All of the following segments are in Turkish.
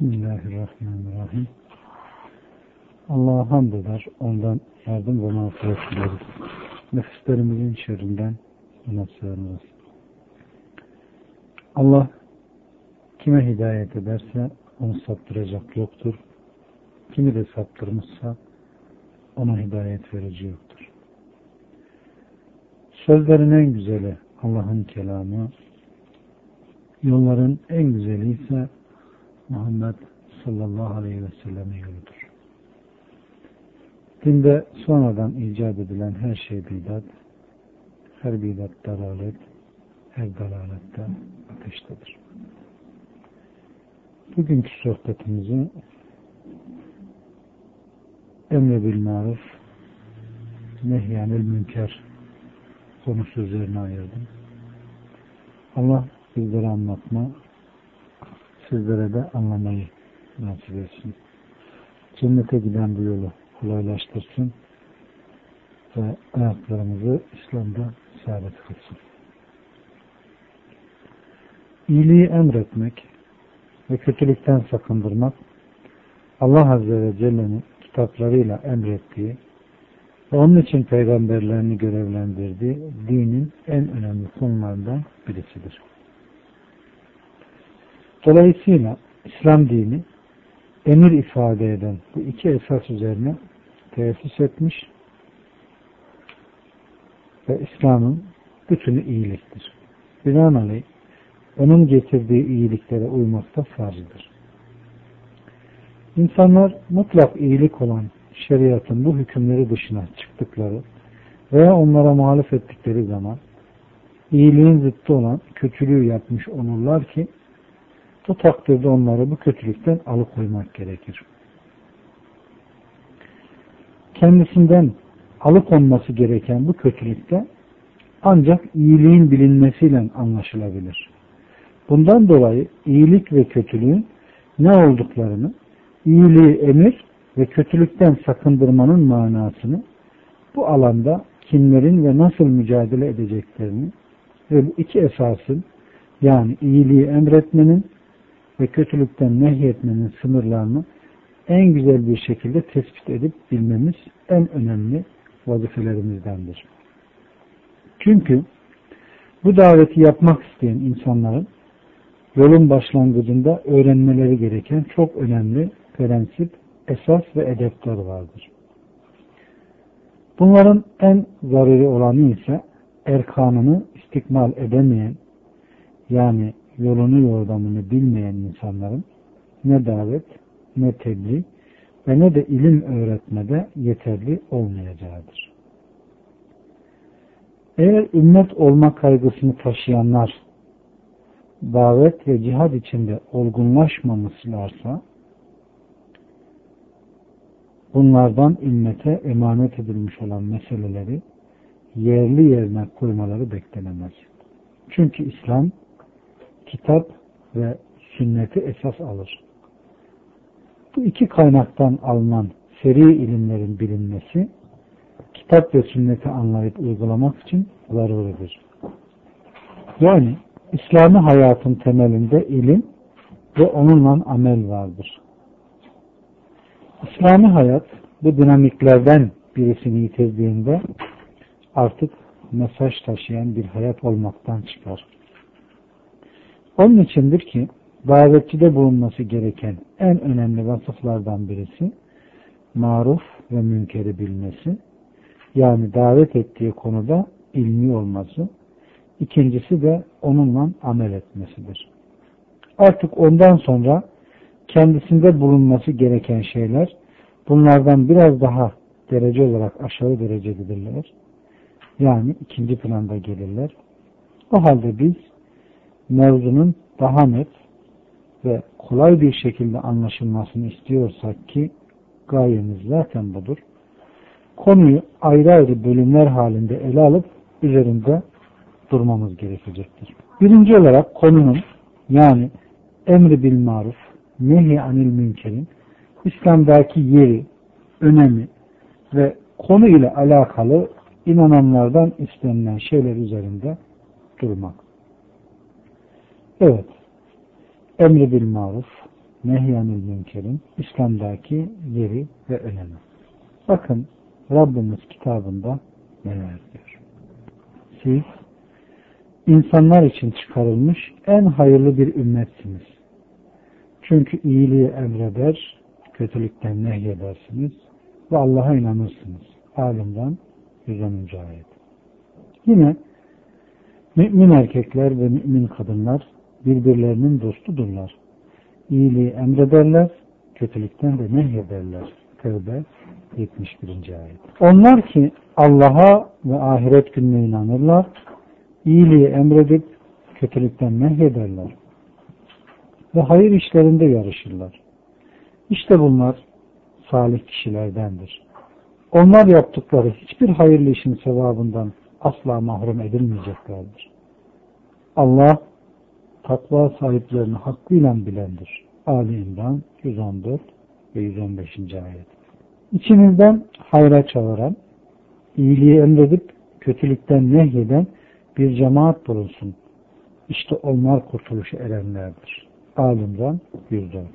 Bismillahirrahmanirrahim. Allah'a hamd eder, ondan yardım ve mağfiret dileriz. Nefislerimizin şerrinden ona sığınırız. Allah kime hidayet ederse onu saptıracak yoktur. Kimi de saptırmışsa ona hidayet verici yoktur. Sözlerin en güzeli Allah'ın kelamı, yolların en güzeli ise Muhammed sallallahu aleyhi ve sellem'in yoludur. Dinde sonradan icat edilen her şey bidat, her bidat dalalet, her dalalette ateştedir. Bugünkü sohbetimizi emre bil maruf, nehyanil münker konusu üzerine ayırdım. Allah bizlere anlatma, sizlere de anlamayı nasip etsin. Cennete giden bu yolu kolaylaştırsın ve ayaklarımızı İslam'da sabit kılsın. İyiliği emretmek ve kötülükten sakındırmak, Allah Azze ve Celle'nin kitaplarıyla emrettiği ve onun için peygamberlerini görevlendirdiği dinin en önemli konularından birisidir. Dolayısıyla İslam dini emir ifade eden bu iki esas üzerine tesis etmiş ve İslam'ın bütünü iyiliktir. Binaenaleyh onun getirdiği iyiliklere uymak da farzdır. İnsanlar mutlak iyilik olan şeriatın bu hükümleri dışına çıktıkları veya onlara muhalif ettikleri zaman iyiliğin zıttı olan kötülüğü yapmış olurlar ki bu takdirde onları bu kötülükten alıkoymak gerekir. Kendisinden alıkonması gereken bu kötülükte ancak iyiliğin bilinmesiyle anlaşılabilir. Bundan dolayı iyilik ve kötülüğün ne olduklarını, iyiliği emir ve kötülükten sakındırmanın manasını, bu alanda kimlerin ve nasıl mücadele edeceklerini ve bu iki esasın, yani iyiliği emretmenin ve kötülükten nehyetmenin sınırlarını en güzel bir şekilde tespit edip bilmemiz en önemli vazifelerimizdendir. Çünkü bu daveti yapmak isteyen insanların yolun başlangıcında öğrenmeleri gereken çok önemli prensip, esas ve edepler vardır. Bunların en zaruri olanı ise erkanını istikmal edemeyen, yani yolunu yordamını bilmeyen insanların ne davet, ne tebliğ ve ne de ilim öğretmede yeterli olmayacağıdır. Eğer ümmet olma kaygısını taşıyanlar davet ve cihad içinde olgunlaşmamışlarsa, bunlardan ümmete emanet edilmiş olan meseleleri yerli yerine koymaları beklenemez. Çünkü İslam kitap ve sünneti esas alır. Bu iki kaynaktan alınan seri ilimlerin bilinmesi, kitap ve sünneti anlayıp uygulamak için zaruridir. Yani İslami hayatın temelinde ilim ve onunla amel vardır. İslami hayat bu dinamiklerden birisini yitirdiğinde artık mesaj taşıyan bir hayat olmaktan çıkar. Onun içindir ki davetçide bulunması gereken en önemli vasıflardan birisi maruf ve münkeri bilmesi, yani davet ettiği konuda ilmi olması, ikincisi de onunla amel etmesidir. Artık ondan sonra kendisinde bulunması gereken şeyler bunlardan biraz daha derece olarak aşağı derecededirler. Yani ikinci planda gelirler. O halde biz mevzunun daha net ve kolay bir şekilde anlaşılmasını istiyorsak ki gayemiz zaten budur, konuyu ayrı ayrı bölümler halinde ele alıp üzerinde durmamız gerekecektir. Birinci olarak konunun, yani emri bil maruf, nehy anil münkerin İslam'daki yeri, önemi ve konu ile alakalı inananlardan istenilen şeyler üzerinde durmak. Evet, emri bil maruf, Nehyanül münkerin İslam'daki yeri ve önemi. Bakın Rabbimiz kitabında neler diyor. Siz insanlar için çıkarılmış en hayırlı bir ümmetsiniz. Çünkü iyiliği emreder, kötülükten nehyedersiniz ve Allah'a inanırsınız. Âl-İmran 110. ayet. Yine mümin erkekler ve mümin kadınlar birbirlerinin dostudurlar. İyiliği emrederler, kötülükten de nehyederler. Tevbe 71. ayet. Onlar ki Allah'a ve ahiret gününe inanırlar, iyiliği emredip kötülükten nehyederler ve hayır işlerinde yarışırlar. İşte bunlar salih kişilerdendir. Onlar yaptıkları hiçbir hayırlı işin sevabından asla mahrum edilmeyeceklerdir. Allah takva sahiplerini hakkıyla bilendir. Ali İmran 114 ve 115. ayet. İçinizden hayra çağıran, iyiliği emredip kötülükten nehyeden bir cemaat bulunsun. İşte onlar kurtuluşa erenlerdir. Ali İmran 104.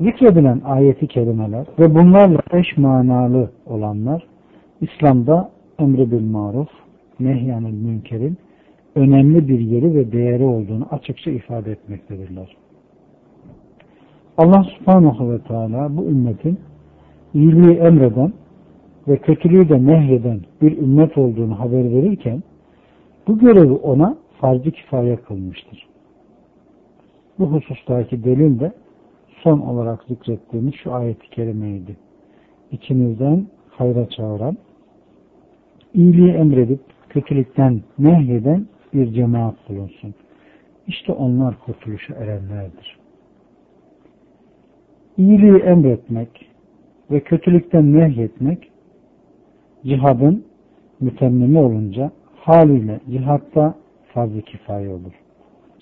Zikredilen ayeti kerimeler ve bunlarla eş manalı olanlar İslam'da emri bil maruf, nehyanül münkerin önemli bir yeri ve değeri olduğunu açıkça ifade etmektedirler. Allah subhanahu ve teala bu ümmetin iyiliği emreden ve kötülüğü de nehyeden bir ümmet olduğunu haber verirken bu görevi ona farz-ı kifaye kılmıştır. Bu husustaki delil de son olarak zikrettiğimiz şu ayet-i kerimeydi. İçinizden hayra çağıran, iyiliği emredip kötülükten nehyeden bir cemaat bulunsun. İşte onlar kurtuluşa erenlerdir. İyiliği emretmek ve kötülükten nehyetmek cihadın mütemmimi olunca haliyle cihatta farz-ı kifaye olur.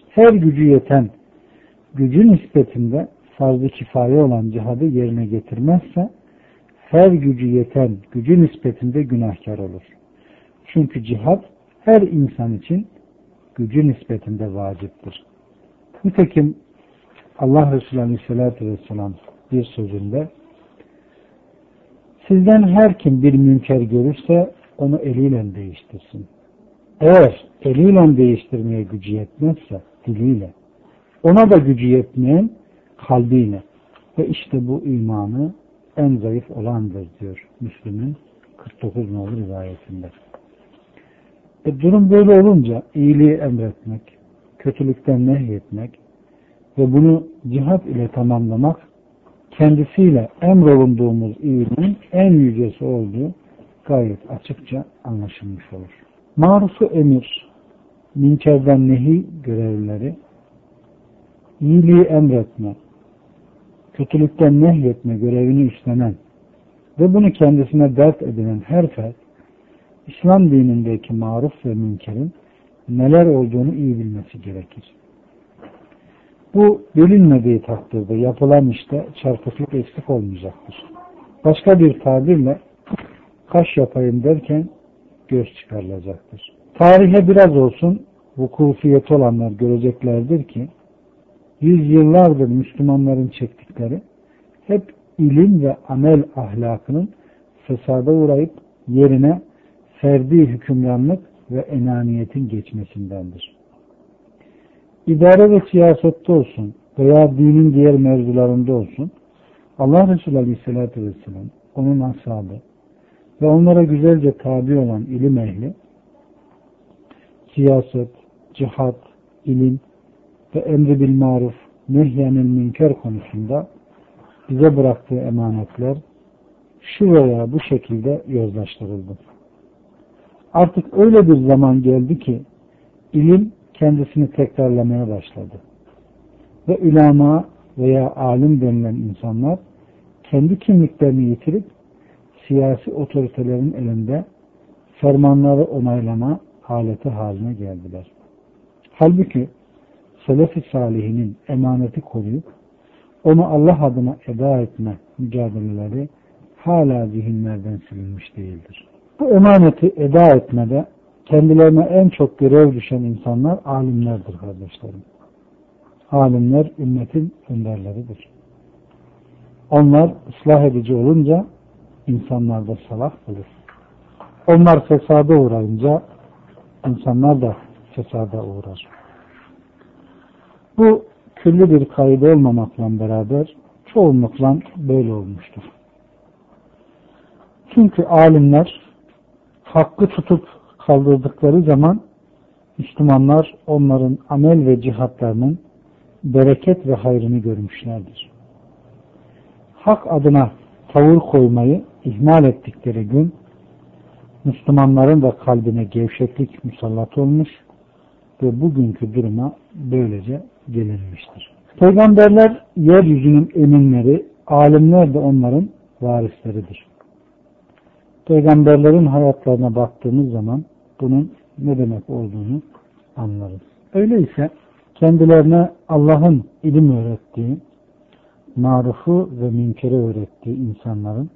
Her gücü yeten, gücün nispetinde farz-ı kifaye olan cihadı yerine getirmezse her gücü yeten, gücü nispetinde günahkar olur. Çünkü cihad her insan için gücü nispetinde vaciptir. Nitekim Allah Resulü Aleyhisselatü Vesselam bir sözünde sizden her kim bir münker görürse onu eliyle değiştirsin. Eğer eliyle değiştirmeye gücü yetmezse diliyle, ona da gücü yetmeyen kalbiyle ve işte bu imanı en zayıf olandır diyor Müslüm'ün 49 nolu rivayetinde. Durum böyle olunca iyiliği emretmek, kötülükten nehyetmek ve bunu cihat ile tamamlamak kendisiyle emrolunduğumuz iyiliğin en yücesi olduğu gayet açıkça anlaşılmış olur. Marufu emir, münkerden nehi görevleri, iyiliği emretme, kötülükten nehyetme görevini üstlenen ve bunu kendisine dert edinen her fert, İslam dinindeki maruf ve münkerin neler olduğunu iyi bilmesi gerekir. Bu bilinmediği takdirde yapılan işte çarpıklık eksik olmayacaktır. Başka bir tabirle kaş yapayım derken göz çıkarılacaktır. Tarihe biraz olsun vukufiyet olanlar göreceklerdir ki yüzyıllardır Müslümanların çektikleri hep ilim ve amel ahlakının fesada uğrayıp yerine ferdi hükümranlık ve enaniyetin geçmesindendir. İdare ve siyasette olsun veya dinin diğer mevzularında olsun Allah Resulü Aleyhisselatü Vesselam, onun ashabı ve onlara güzelce tabi olan ilim ehli siyaset, cihat, ilim ve emri bil maruf, nehyanül münker konusunda bize bıraktığı emanetler şu veya bu şekilde yozlaştırıldı. Artık öyle bir zaman geldi ki ilim kendisini tekrarlamaya başladı. Ve ulema veya alim denilen insanlar kendi kimliklerini yitirip siyasi otoritelerin elinde fermanları onaylama aleti haline geldiler. Halbuki Selefi Salihinin emaneti koruyup onu Allah adına eda etme mücadeleleri hala zihinlerden silinmiş değildir. Bu emaneti eda etmede kendilerine en çok görev düşen insanlar alimlerdir kardeşlerim. Alimler ümmetin önderleridir. Onlar ıslah edici olunca insanlar da salah bulur. Onlar fesada uğrayınca insanlar da fesada uğrar. Bu külli bir kayıt olmamakla beraber çoğunlukla böyle olmuştur. Çünkü alimler hakkı tutup kaldırdıkları zaman Müslümanlar onların amel ve cihatlarının bereket ve hayrını görmüşlerdir. Hak adına tavır koymayı ihmal ettikleri gün Müslümanların da kalbine gevşeklik musallat olmuş ve bugünkü duruma böylece gelinmiştir. Peygamberler yeryüzünün eminleri, alimler de onların varisleridir. Peygamberlerin hayatlarına baktığımız zaman bunun ne demek olduğunu anlarız. Öyleyse kendilerine Allah'ın ilim öğrettiği, marufu ve münkere öğrettiği insanların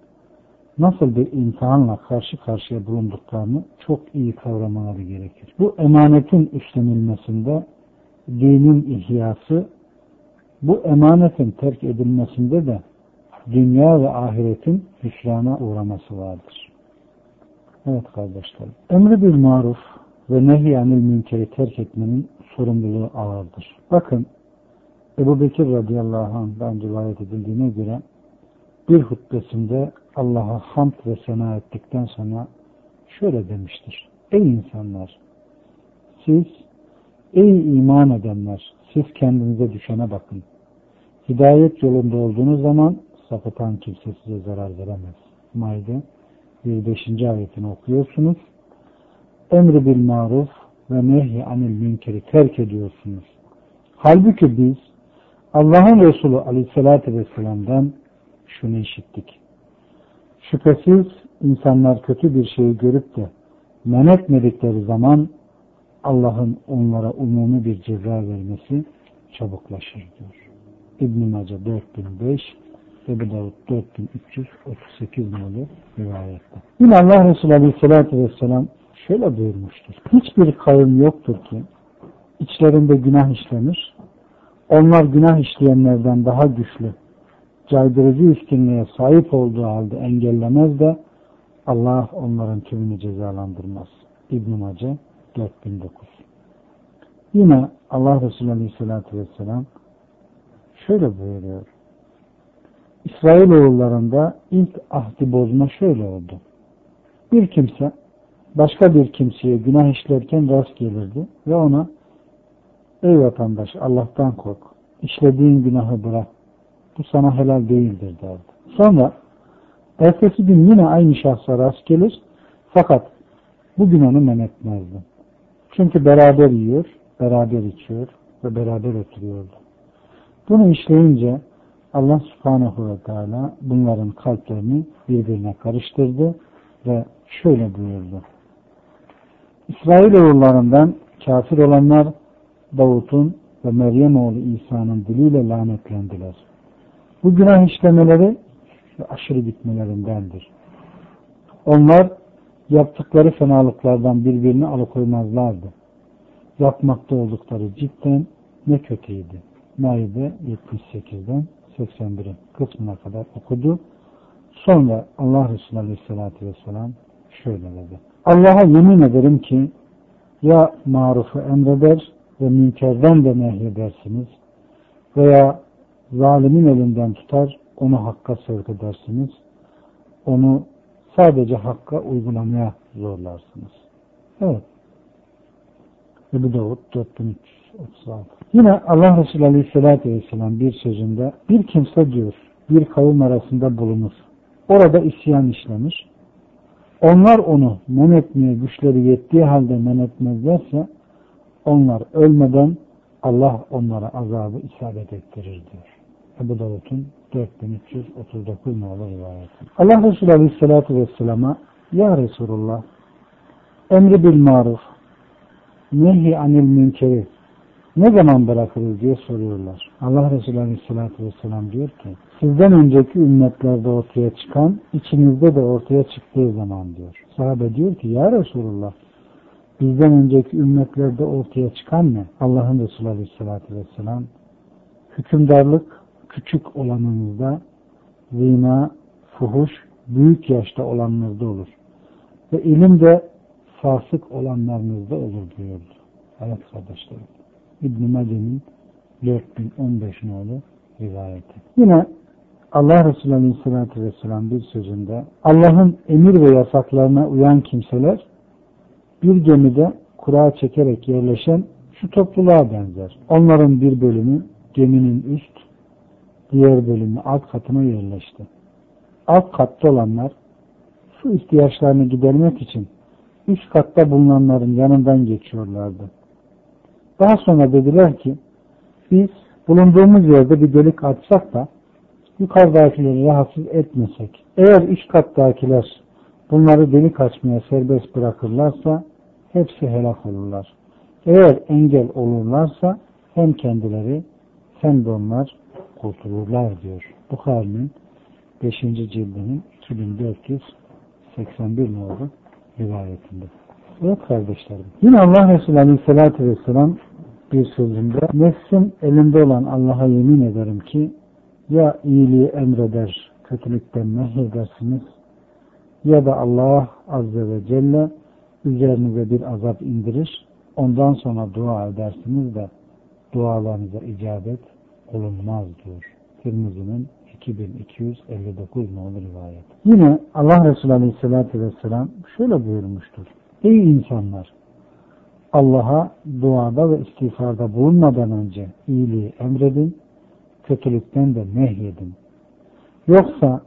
nasıl bir imtihanla karşı karşıya bulunduklarını çok iyi kavramaları gerekir. Bu emanetin üstlenilmesinde dinin ihyası, bu emanetin terk edilmesinde de dünya ve ahiretin hüsrana uğraması vardır. Evet kardeşlerim, emri bil maruf ve nehyanil münkeri terk etmenin sorumluluğu ağırdır. Bakın, Ebu Bekir radıyallahu anh'dan rivayet edildiğine göre bir hutbesinde Allah'a hamd ve sena ettikten sonra şöyle demiştir. Ey insanlar! Ey iman edenler! Siz kendinize düşene bakın. Hidayet yolunda olduğunuz zaman sapıtan kimse size zarar veremez. Maide 25. ayetini okuyorsunuz. Emri bil maruf ve nehy anil münkeri terk ediyorsunuz. Halbuki biz Allah'ın Resulü aleyhissalatü vesselam'dan şunu işittik. Şüphesiz insanlar kötü bir şeyi görüp de men etmedikleri zaman Allah'ın onlara umumi bir ceza vermesi çabuklaşır diyor. İbn-i Mace 4005 ve Ebu Davud 4338 numaralı rivayette. Yine Allah Resulü aleyhissalatü vesselam şöyle buyurmuştur. Hiçbir kavim yoktur ki içlerinde günah işlenir. Onlar günah işleyenlerden daha güçlü, caydırıcı üstünlüğe sahip olduğu halde engellemez de Allah onların tümünü cezalandırmaz. İbn-i Mace 4009. Yine Allah Resulü Aleyhisselatü Vesselam şöyle buyuruyor. İsrailoğullarında ilk ahdi bozma şöyle oldu. Bir kimse başka bir kimseye günah işlerken rast gelirdi ve ona ey vatandaş Allah'tan kork, işlediğin günahı bırak, bu sana helal değildir derdi. Sonra ertesi gün yine aynı şahsa rast gelir fakat bugün onu men etmezdi. Çünkü beraber yiyor, beraber içiyor ve beraber oturuyordu. Bunu işleyince Allah subhanahu ve teala bunların kalplerini birbirine karıştırdı ve şöyle buyurdu. İsrailoğullarından kafir olanlar Davut'un ve Meryem oğlu İsa'nın diliyle lanetlendiler. Bu günah işlemeleri aşırı gitmelerindendir. Onlar yaptıkları fenalıklardan birbirini alıkoymazlardı. Yapmakta oldukları cidden ne kötüydü. Maide 78'den 81'in kısmına kadar okudu. Sonra Allah Resulü Aleyhisselatü Vesselam şöyle dedi. Allah'a yemin ederim ki ya marufu emreder ve münkerden de nehyedersiniz veya zalimin elinden tutar onu hakka sevk edersiniz. Onu sadece hakka uygulamaya zorlarsınız. Evet. Ebu Davud 4336. Yine Allah Resulü Aleyhisselatü Vesselam bir sözünde bir kimse diyor bir kavim arasında bulunur. Orada isyan işlenir. Onlar onu men etmeye güçleri yettiği halde men etmezlerse onlar ölmeden Allah onlara azabı isabet ettirir diyor. Ebu Davud'un 4339 numaralı rivayeti. Allah Resulü Aleyhisselatü Vesselam'a ya Resulullah emri bil maruf nehy anil münkeri ne zaman bırakırız diye soruyorlar. Allah Resulü Aleyhisselatü Vesselam diyor ki sizden önceki ümmetlerde ortaya çıkan içinizde de ortaya çıktığı zaman diyor. Sahabe diyor ki ya Resulullah bizden önceki ümmetlerde ortaya çıkan ne? Allah'ın Resulü Aleyhisselatü Vesselam Hükümdarlık küçük olanınızda, zina, fuhuş büyük yaşta olanınızda olur. Ve ilim de fasık olanlarınızda olur diyordu. Evet kardeşlerim. İbn-i Mace'nin 4015 nolu rivayeti. Yine Allah Resulü Aleyhisselatü Vesselam bir sözünde Allah'ın emir ve yasaklarına uyan kimseler bir gemide kura çekerek yerleşen şu topluluğa benzer. Onların bir bölümü geminin üst, diğer bölümü alt katına yerleşti. Alt katta olanlar su ihtiyaçlarını gidermek için üst katta bulunanların yanından geçiyorlardı. Daha sonra dediler ki biz bulunduğumuz yerde bir delik açsak da yukarıdakileri rahatsız etmesek. Eğer üst kattakiler bunları delik açmaya serbest bırakırlarsa hepsi helak olurlar. Eğer engel olurlarsa hem kendileri hem de onlar kurtulurlar diyor. Bukhari'nin 5. cildinin 2481 nolu rivayetinde. Evet kardeşlerim. Yine Allah Resulü Aleyhisselatü Vesselam bir sözünde nefsim elimde olan Allah'a yemin ederim ki ya iyiliği emreder, kötülükten nehyedersiniz ya da Allah Azze ve Celle üzerinize bir azap indirir, ondan sonra dua edersiniz de dualarınıza icabet olunmaz diyor. Tirmizi'nin 2259 nolu rivayet. Yine Allah Resulü Aleyhisselatü Vesselam şöyle buyurmuştur. Ey insanlar! Allah'a duada ve istiğfarda bulunmadan önce iyiliği emredin, kötülükten de nehyedin. Yoksa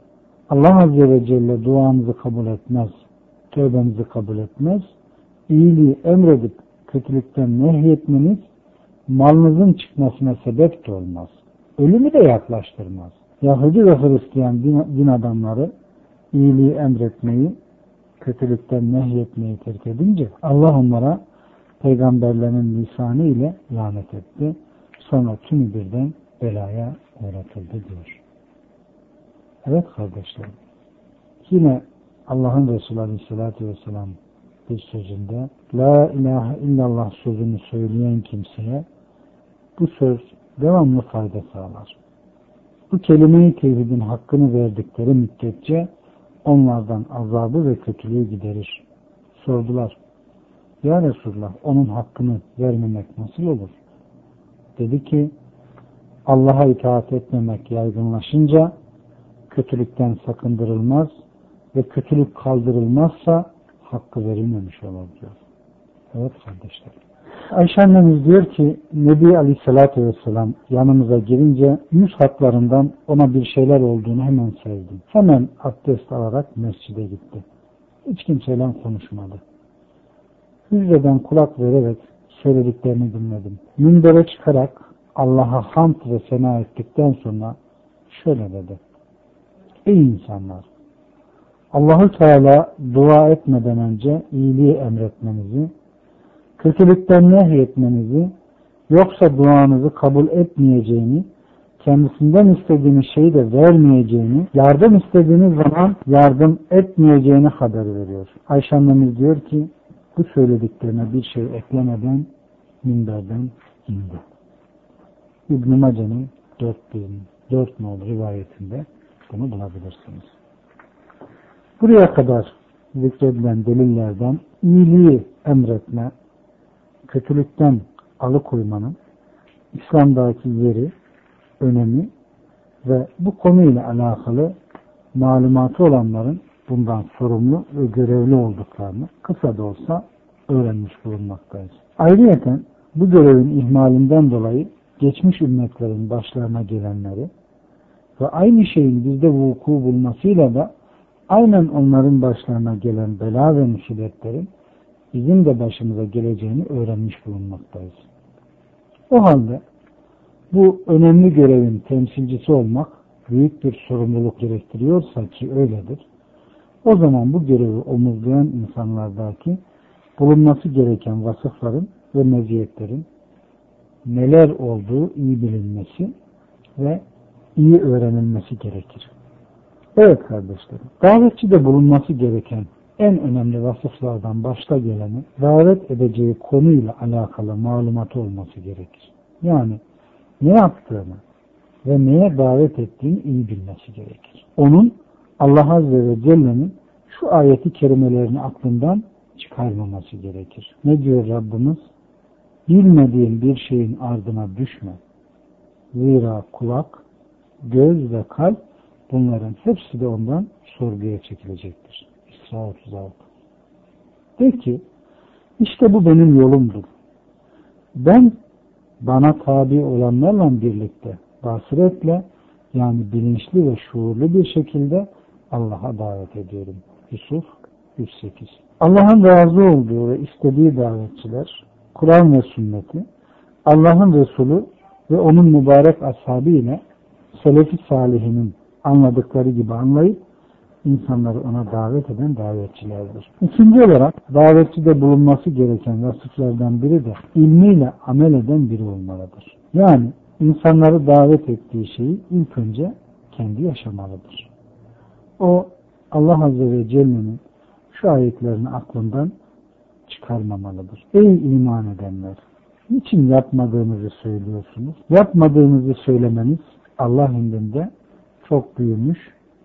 Allah Azze ve Celle duanızı kabul etmez, tövbenizi kabul etmez, iyiliği emredip kötülükten nehyetmeniz malınızın çıkmasına sebep de olmaz. Ölümü de yaklaştırmaz. Yahudi ve Hristiyan din adamları iyiliği emretmeyi, kötülükten nehyetmeyi terk edince Allah onlara peygamberlerin lisanı ile lanet etti. Sonra tümü birden belaya uğratıldı diyor. Evet kardeşlerim. Yine Allah'ın Resulü Aleyhisselatü Vesselam bir sözünde La ilahe illallah sözünü söyleyen kimseye bu söz devamlı fayda sağlar. Bu kelime-i tevhidin hakkını verdikleri müddetçe onlardan azabı ve kötülüğü giderir. Sordular. Ya Resulullah onun hakkını vermemek nasıl olur? Dedi ki Allah'a itaat etmemek yaygınlaşınca kötülükten sakındırılmaz ve kötülük kaldırılmazsa hakkı verilmemiş olur diyor. Evet kardeşler. Ayşe annemiz diyor ki Nebi Aleyhisselatü Vesselam yanımıza girince yüz hatlarından ona bir şeyler olduğunu hemen sezdim. Hemen abdest alarak mescide gitti. Hiç kimseyle konuşmadı. Hücreden kulak vererek söylediklerini dinledim. Minbere çıkarak Allah'a hamd ve sena ettikten sonra şöyle dedi. Ey insanlar! Allah-u Teala dua etmeden önce iyiliği emretmenizi, kötülükten nehyetmenizi, yoksa duanızı kabul etmeyeceğini, kendisinden istediğiniz şeyi de vermeyeceğini, yardım istediğiniz zaman yardım etmeyeceğini haber veriyor. Ayşe annemiz diyor ki, bu söylediklerine bir şey eklemeden minberden indi. İbn-i Mace'nin 4004 nolu rivayetinde bunu bulabilirsiniz. Buraya kadar zikredilen delillerden iyiliği emretme, kötülükten alıkoymanın İslam'daki yeri, önemi ve bu konuyla alakalı malumatı olanların bundan sorumlu ve görevli olduklarını kısa da olsa öğrenmiş bulunmaktayız. Ayrıca bu görevin ihmalinden dolayı geçmiş ümmetlerin başlarına gelenleri ve aynı şeyin bizde vuku bulmasıyla da aynen onların başlarına gelen bela ve musibetlerin bizim de başımıza geleceğini öğrenmiş bulunmaktayız. O halde bu önemli görevin temsilcisi olmak büyük bir sorumluluk gerektiriyorsa ki öyledir, o zaman bu görevi omuzlayan insanlardaki bulunması gereken vasıfların ve meziyetlerin neler olduğu iyi bilinmesi ve iyi öğrenilmesi gerekir. Evet kardeşlerim, davetçi de bulunması gereken en önemli vasıflardan başta geleni davet edeceği konuyla alakalı malumatı olması gerekir. Yani ne yaptığını, ve neye davet ettiğini iyi bilmesi gerekir. Onun Allah Azze ve Celle'nin şu ayeti kerimelerini aklından çıkarmaması gerekir. Ne diyor Rabbimiz? Bilmediğin bir şeyin ardına düşme. Zira kulak, göz ve kalp bunların hepsi de ondan sorguya çekilecektir. İsra 36. De ki, işte bu benim yolumdur. Ben bana tabi olanlarla birlikte basiretle, yani bilinçli ve şuurlu bir şekilde Allah'a davet ediyorum. Yusuf 108. Allah'ın razı olduğu ve istediği davetçiler, Kur'an ve sünneti, Allah'ın Resulü ve onun mübarek ashabı ile Selefi Salihinin anladıkları gibi anlayıp insanları ona davet eden davetçilerdir. İkinci olarak davetçide bulunması gereken vasıflardan biri de ilmiyle amel eden biri olmalıdır. Yani insanları davet ettiği şeyi ilk önce kendi yaşamalıdır. O Allah Azze ve Celle'nin şu ayetlerini aklından çıkarmamalıdır. Ey iman edenler! Niçin yapmadığınızı söylüyorsunuz? Yapmadığınızı söylemeniz Allah indinde çok büyümüş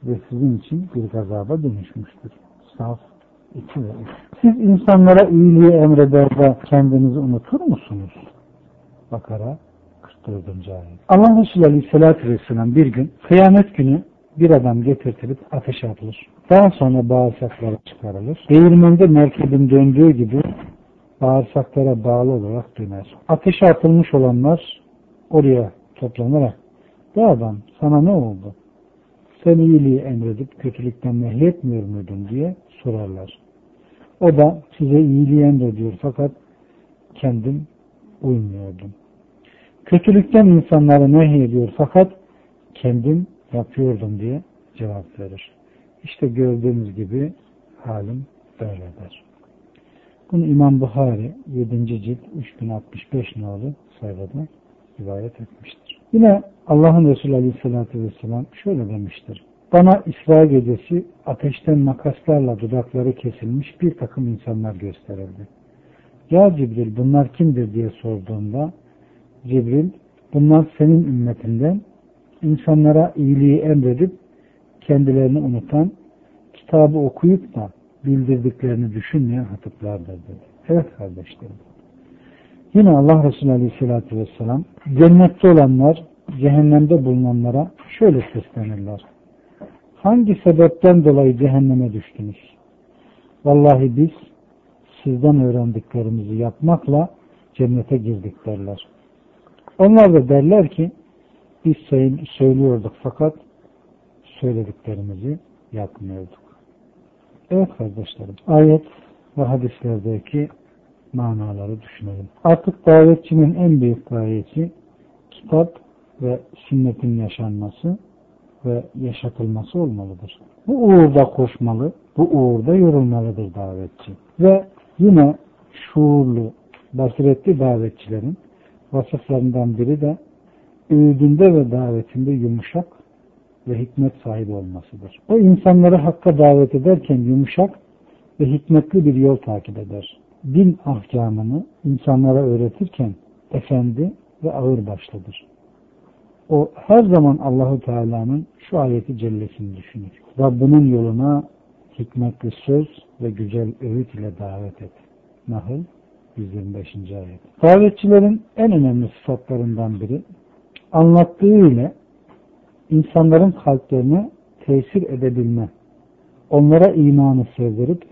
ve sizin için bir gazaba dönüşmüştür. Saf 2 ve 3. Siz insanlara iyiliği emreder de kendinizi unutur musunuz? Bakara 44. ayet. Allah Resulü Aleyhisselatü Vesselam bir gün kıyamet günü bir adam getirtilip ateşe atılır. Daha sonra bağırsaklara çıkarılır. Değirmende merkebin döndüğü gibi bağırsaklara bağlı olarak döner. Ateşe atılmış olanlar oraya toplanarak, "Bu adam sana ne oldu? Sen iyiliği emredip kötülükten nehyetmiyor muydun?" diye sorarlar. O da, "Size iyiliği emrediyor fakat kendim uymuyordum. Kötülükten insanları nehyediyor fakat kendim yapıyordum" diye cevap verir. İşte gördüğünüz gibi halim böyledir. Bunu İmam Buhari 7. cilt 3065 numaralı sayfada rivayet etmiştir. Yine Allah'ın Resulü Aleyhisselatü Vesselam şöyle demiştir. Bana İsra gecesi ateşten makaslarla dudakları kesilmiş bir takım insanlar gösterildi. Ya Cibril, bunlar kimdir diye sorduğumda Cibril, bunlar senin ümmetinden insanlara iyiliği emredip kendilerini unutan, kitabı okuyup da bildirdiklerini düşünmeyen hatıplardır dedi. Evet kardeşlerim. Yine Allah Resulü Aleyhisselatü Vesselam cennette olanlar cehennemde bulunanlara şöyle seslenirler. Hangi sebepten dolayı cehenneme düştünüz? Vallahi biz sizden öğrendiklerimizi yapmakla cennete girdik derler. Onlar da derler ki biz söylüyorduk fakat söylediklerimizi yapmıyorduk. Evet kardeşlerim, ayet ve hadislerdeki manaları düşünelim. Artık davetçinin en büyük gayesi kitap ve sünnetin yaşanması ve yaşatılması olmalıdır. Bu uğurda koşmalı, bu uğurda yorulmalıdır davetçi. Ve yine şuurlu, basiretli davetçilerin vasıflarından biri de öğüdünde ve davetinde yumuşak ve hikmet sahibi olmasıdır. O insanları hakka davet ederken yumuşak ve hikmetli bir yol takip eder. Din ahkamını insanlara öğretirken efendi ve ağırbaşlıdır. O her zaman Allahu Teala'nın şu ayeti cellesini düşünür. Rabbinin yoluna hikmetli söz ve güzel öğüt ile davet et. Nahl 125. ayet. Davetçilerin en önemli sıfatlarından biri anlattığı ile insanların kalplerine tesir edebilme, onlara imanı sevdirip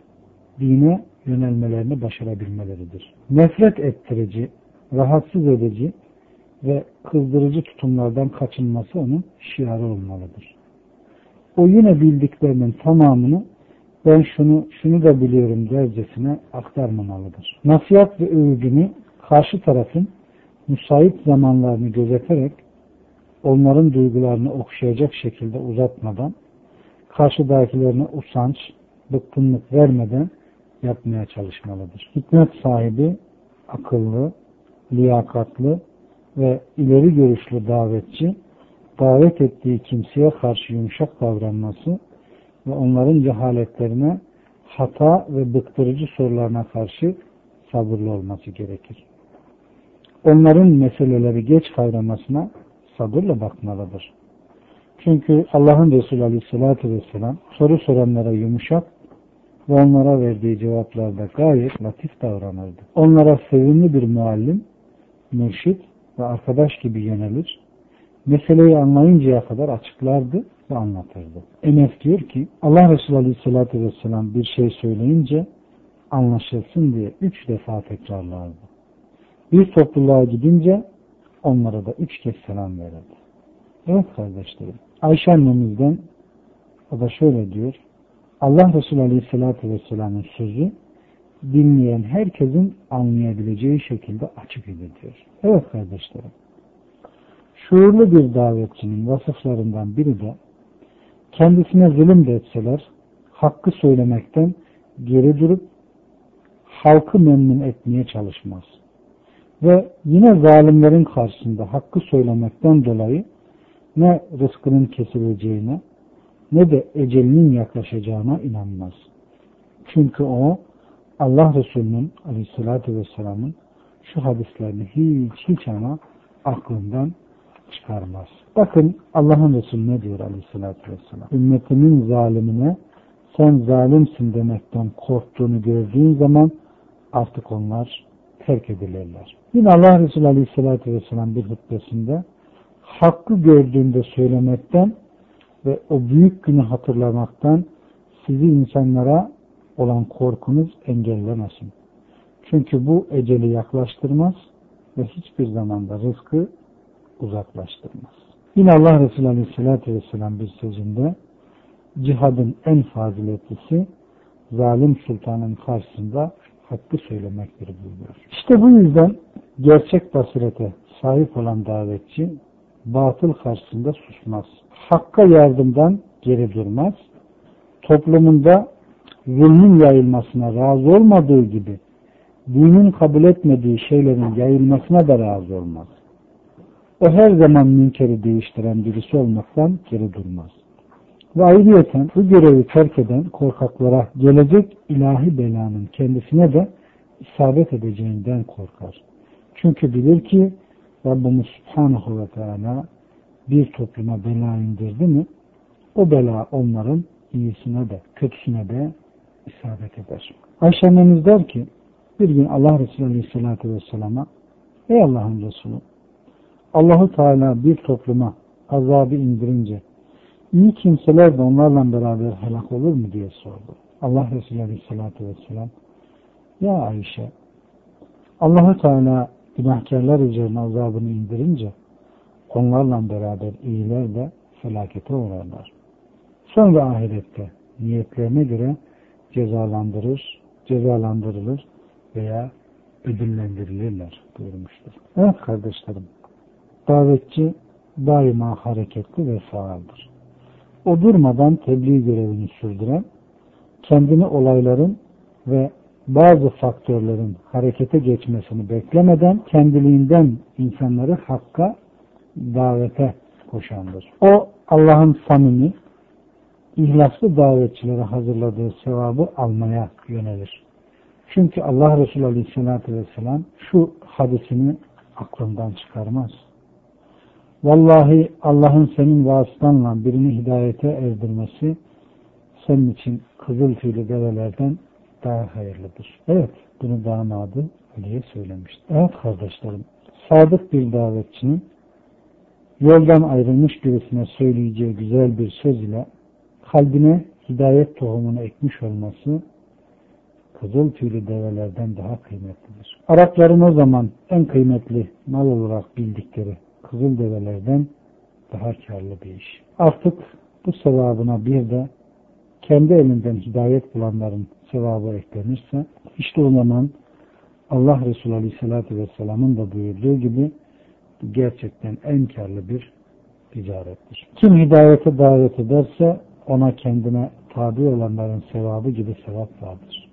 dine yönelmelerini başarabilmeleridir. Nefret ettirici, rahatsız edici ve kızdırıcı tutumlardan kaçınması onun şiarı olmalıdır. O yine bildiklerinin tamamını ben şunu da biliyorum dercesine aktarmamalıdır. Nasihat ve övgünü karşı tarafın müsait zamanlarını gözeterek onların duygularını okşayacak şekilde uzatmadan, karşıdakilerine usanç, bıkkınlık vermeden yapmaya çalışmalıdır. Hikmet sahibi, akıllı, liyakatlı ve ileri görüşlü davetçi, davet ettiği kimseye karşı yumuşak davranması ve onların cehaletlerine, hata ve bıktırıcı sorularına karşı sabırlı olması gerekir. Onların meseleleri geç kavramasına sabırla bakmalıdır. Çünkü Allah'ın Resulü Aleyhisselatü Vesselam soru soranlara yumuşak ve onlara verdiği cevaplarda gayet latif davranırdı. Onlara sevimli bir muallim, mürşit ve arkadaş gibi yönelir. Meseleyi anlayıncaya kadar açıklardı ve anlatırdı. Enes diyor ki Allah Resulü Aleyhisselatü Vesselam bir şey söyleyince anlaşılsın diye 3 defa tekrarlardı. Bir topluluğa gidince onlara da 3 kez selam verirdi. Evet kardeşlerim, Ayşe annemizden, o da şöyle diyor: Allah Resulü Aleyhisselatü Vesselam'ın sözü dinleyen herkesin anlayabileceği şekilde açık ediliyor. Evet kardeşlerim, şuurlu bir davetçinin vasıflarından biri de kendisine zulüm de etseler hakkı söylemekten geri durup halkı memnun etmeye çalışmaz. Ve yine zalimlerin karşısında hakkı söylemekten dolayı ne rızkının kesileceğine ne de ecelinin yaklaşacağına inanmaz. Çünkü o Allah Resulü'nün Aleyhisselatü Vesselam'ın şu hadislerini hiç ama aklından çıkarmaz. Bakın Allah'ın Resulü ne diyor Aleyhisselatü Vesselam? Ümmetimin zalimine sen zalimsin demekten korktuğunu gördüğün zaman artık onlar terk edilirler. Yine Allah Resulü Aleyhisselatü Vesselam bir hutbesinde hakkı gördüğünde söylemekten ve o büyük günü hatırlamaktan sizi insanlara olan korkunuz engellemesin. Çünkü bu eceli yaklaştırmaz ve hiçbir zamanda rızkı uzaklaştırmaz. Yine Allah Resulü Aleyhisselatü Vesselam bir sözünde cihadın en faziletlisi zalim sultanın karşısında hakkı söylemektir buyuruyor. İşte bu yüzden gerçek basirete sahip olan davetçi batıl karşısında susmaz. Hakka yardımdan geri durmaz. Toplumunda zulmün yayılmasına razı olmadığı gibi dinin kabul etmediği şeylerin yayılmasına da razı olmaz. O her zaman münkeri değiştiren birisi olmaktan geri durmaz. Ve ayrıca bu görevi terk eden korkaklara gelecek ilahi belanın kendisine de isabet edeceğinden korkar. Çünkü bilir ki Rabbimiz Subhanahu ve Teala bir topluma bela indirdi mi o bela onların iyisine de kötüsüne de isabet eder. Ayşe annemiz der ki bir gün Allah Resulü Aleyhisselatü Vesselam'a ey Allah'ın Resulü, Allah-u Teala bir topluma azabı indirince iyi kimseler de onlarla beraber helak olur mu diye sordu. Allah Resulü Aleyhisselatü Vesselam ya Ayşe, Allah-u Teala günahkarlar üzerine azabını indirince onlarla beraber iyiler de felakete uğrarlar. Sonra ahirette niyetlerine göre cezalandırılır veya ödüllendirilirler buyurmuştur. Evet kardeşlerim, davetçi daima hareketli ve faaldir. O durmadan tebliğ görevini sürdüren, kendini olayların ve bazı faktörlerin harekete geçmesini beklemeden kendiliğinden insanları hakka, davete koşandır. O Allah'ın samimi, ihlaslı davetçilere hazırladığı sevabı almaya yönelir. Çünkü Allah Resulü Aleyhisselatü Vesselam şu hadisini aklından çıkarmaz. Vallahi Allah'ın senin vasıtanla birini hidayete erdirmesi senin için kızıl tüylü develerden daha hayırlıdır. Evet, bunu damadı Ali'ye söylemişti. Evet kardeşlerim, sadık bir davetçinin yoldan ayrılmış birisine söyleyeceği güzel bir söz ile kalbine hidayet tohumunu ekmiş olması kızıl tüylü develerden daha kıymetlidir. Arapların o zaman en kıymetli mal olarak bildikleri kızıl develerden daha karlı bir iş. Artık bu sevabına bir de kendi elinden hidayet bulanların sevabı eklenirse işte o zaman Allah Resulü Aleyhisselatü Vesselam'ın da buyurduğu gibi gerçekten en karlı bir ticarettir. Kim hidayete davet ederse ona kendine tabi olanların sevabı gibi sevap vardır.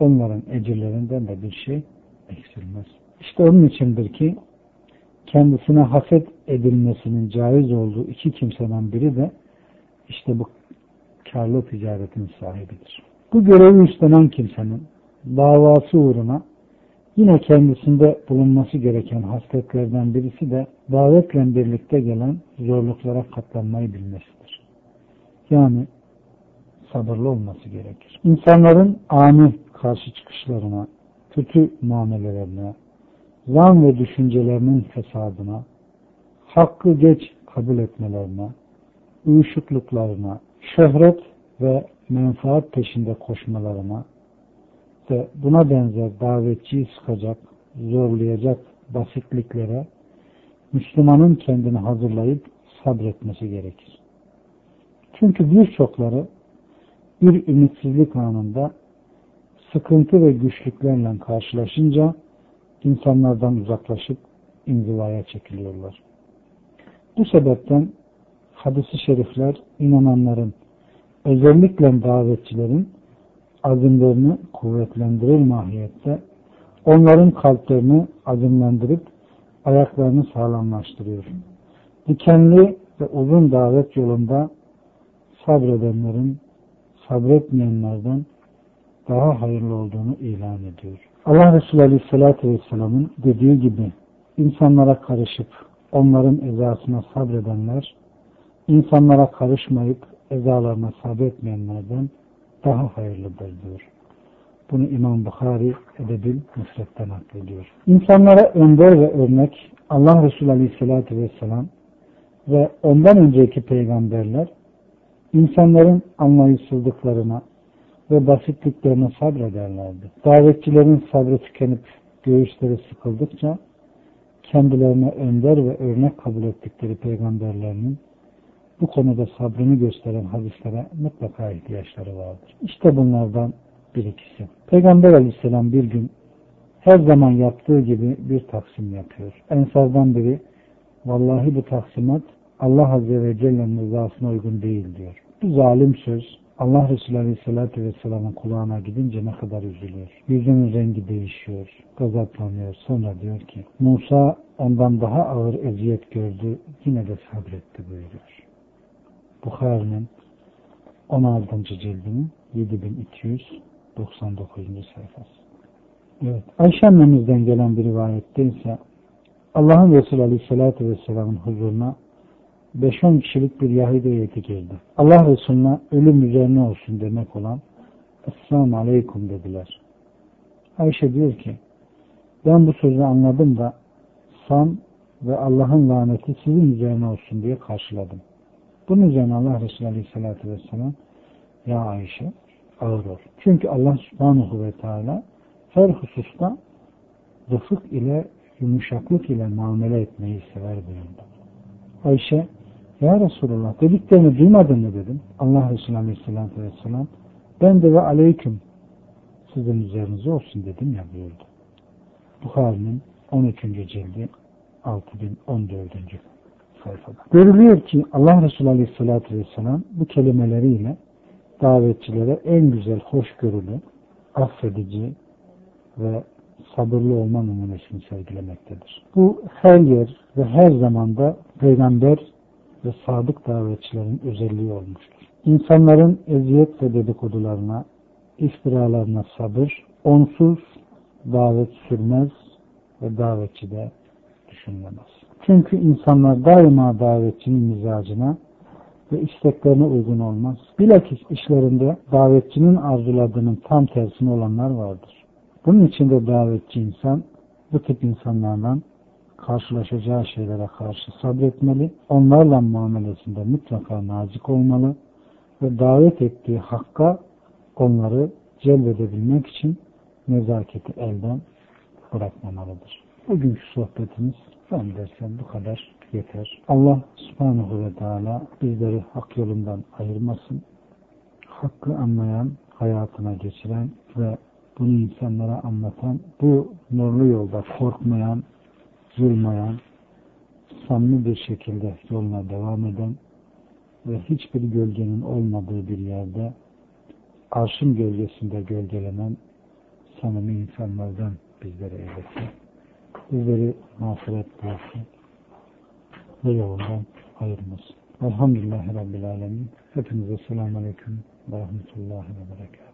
Onların ecirlerinden de bir şey eksilmez. İşte onun içindir ki kendisine haset edilmesinin caiz olduğu 2 kimseden biri de işte bu karlı ticaretin sahibidir. Bu görevi üstlenen kimsenin davası uğruna Yine kendisinde bulunması gereken hasletlerden birisi de davetle birlikte gelen zorluklara katlanmayı bilmesidir. Yani sabırlı olması gerekir. İnsanların ani karşı çıkışlarına, kötü muamelelerine, zan ve düşüncelerinin fesadına, hakkı geç kabul etmelerine, uyuşukluklarına, şöhret ve menfaat peşinde koşmalarına ve buna benzer davetçiyi sıkacak, zorlayacak basitliklere Müslümanın kendini hazırlayıp sabretmesi gerekir. Çünkü birçokları bir ümitsizlik anında sıkıntı ve güçlüklerle karşılaşınca insanlardan uzaklaşıp inzivaya çekiliyorlar. Bu sebepten hadis-i şerifler inananların, özellikle davetçilerin azimlerini kuvvetlendirir mahiyette, onların kalplerini azimlendirip ayaklarını sağlamlaştırıyor. Dikenli ve uzun davet yolunda sabredenlerin sabretmeyenlerden daha hayırlı olduğunu ilan ediyor. Allah Resulü Aleyhisselatü Vesselam'ın dediği gibi insanlara karışıp onların ezasına sabredenler, insanlara karışmayıp ezalarına sabretmeyenlerden daha hayırlıdır diyor. Bunu İmam Bukhari Edeb-i Müsned'den naklediyor. İnsanlara önder ve örnek Allah Resulü Aleyhisselatü Vesselam ve ondan önceki peygamberler insanların anlayışsızlıklarına ve basitliklerine sabrederlerdi. Davetçilerin sabrı tükenip göğüsleri sıkıldıkça kendilerine önder ve örnek kabul ettikleri peygamberlerinin bu konuda sabrını gösteren hadislere mutlaka ihtiyaçları vardır. İşte bunlardan bir ikisi. Peygamber Aleyhisselam bir gün her zaman yaptığı gibi bir taksim yapıyor. Ensardan biri, vallahi bu taksimat Allah Azze ve Celle'nin rızasına uygun değil diyor. Bu zalim söz Allah Resulü Aleyhisselatü Vesselam'ın kulağına gidince ne kadar üzülüyor. Yüzünün rengi değişiyor, gazaplanıyor. Sonra diyor ki, Musa ondan daha ağır eziyet gördü, yine de sabretti buyuruyor. Bukhari'nin 16. cildinin 7299. sayfası. Evet, Ayşe annemizden gelen bir rivayette ise Allah'ın Resulü Aleyhisselatü Vesselam'ın huzuruna 5-10 kişilik bir Yahudi heyeti geldi. Allah Resulü'ne ölüm üzerine olsun demek olan Esselamu Aleyküm dediler. Ayşe diyor ki, ben bu sözü anladım da san ve Allah'ın laneti sizin üzerine olsun diye karşıladım. Bunun üzerine Allah Resulü Aleyhisselatü Vesselam, ya Ayşe ağır ol. Çünkü Allah Subhanahu ve Teala her hususta rıfık ile yumuşaklık ile muamele etmeyi sever buyurdu. Ayşe, ya Resulullah dediklerini duymadın mı dedim. Allah Resulü Aleyhisselatü Vesselam, ben de ve aleyküm sizin üzerinize olsun dedim ya buyurdu. Bukhari'nin 13. cildi 6014. sayfada. Görülüyor ki Allah Resulü Aleyhisselatü Vesselam bu kelimeleriyle davetçilere en güzel, hoşgörülü, affedici ve sabırlı olma numunesini sergilemektedir. Bu her yer ve her zamanda peygamber ve sadık davetçilerin özelliği olmuştur. İnsanların eziyet ve dedikodularına, iftiralarına sabır, onsuz davet sürmez ve davetçi de düşünülemez. Çünkü insanlar daima davetçinin mizacına ve isteklerine uygun olmaz. Bilakis işlerinde davetçinin arzuladığının tam tersine olanlar vardır. Bunun için de davetçi insan bu tip insanlardan karşılaşacağı şeylere karşı sabretmeli, onlarla muamelesinde mutlaka nazik olmalı ve davet ettiği hakka onları celbedebilmek için nezaketi elden bırakmamalıdır. Bugünkü sohbetimiz ben dersen bu kadar yeter. Allah Subhanahu ve Teala bizleri hak yolundan ayırmasın. Hakkı anlayan, hayatına geçiren ve bunu insanlara anlatan, bu nurlu yolda korkmayan, zulmayan, samimi bir şekilde yoluna devam eden ve hiçbir gölgenin olmadığı bir yerde arşın gölgesinde gölgelenen samimi insanlardan bizlere eylesin. Bizleri mağfiret bıraksın ve yolundan ayırmasın. Elhamdülillahi Rabbil Alemin. Hepinize selamun aleyküm ve rahmetullahi ve berekatuhu.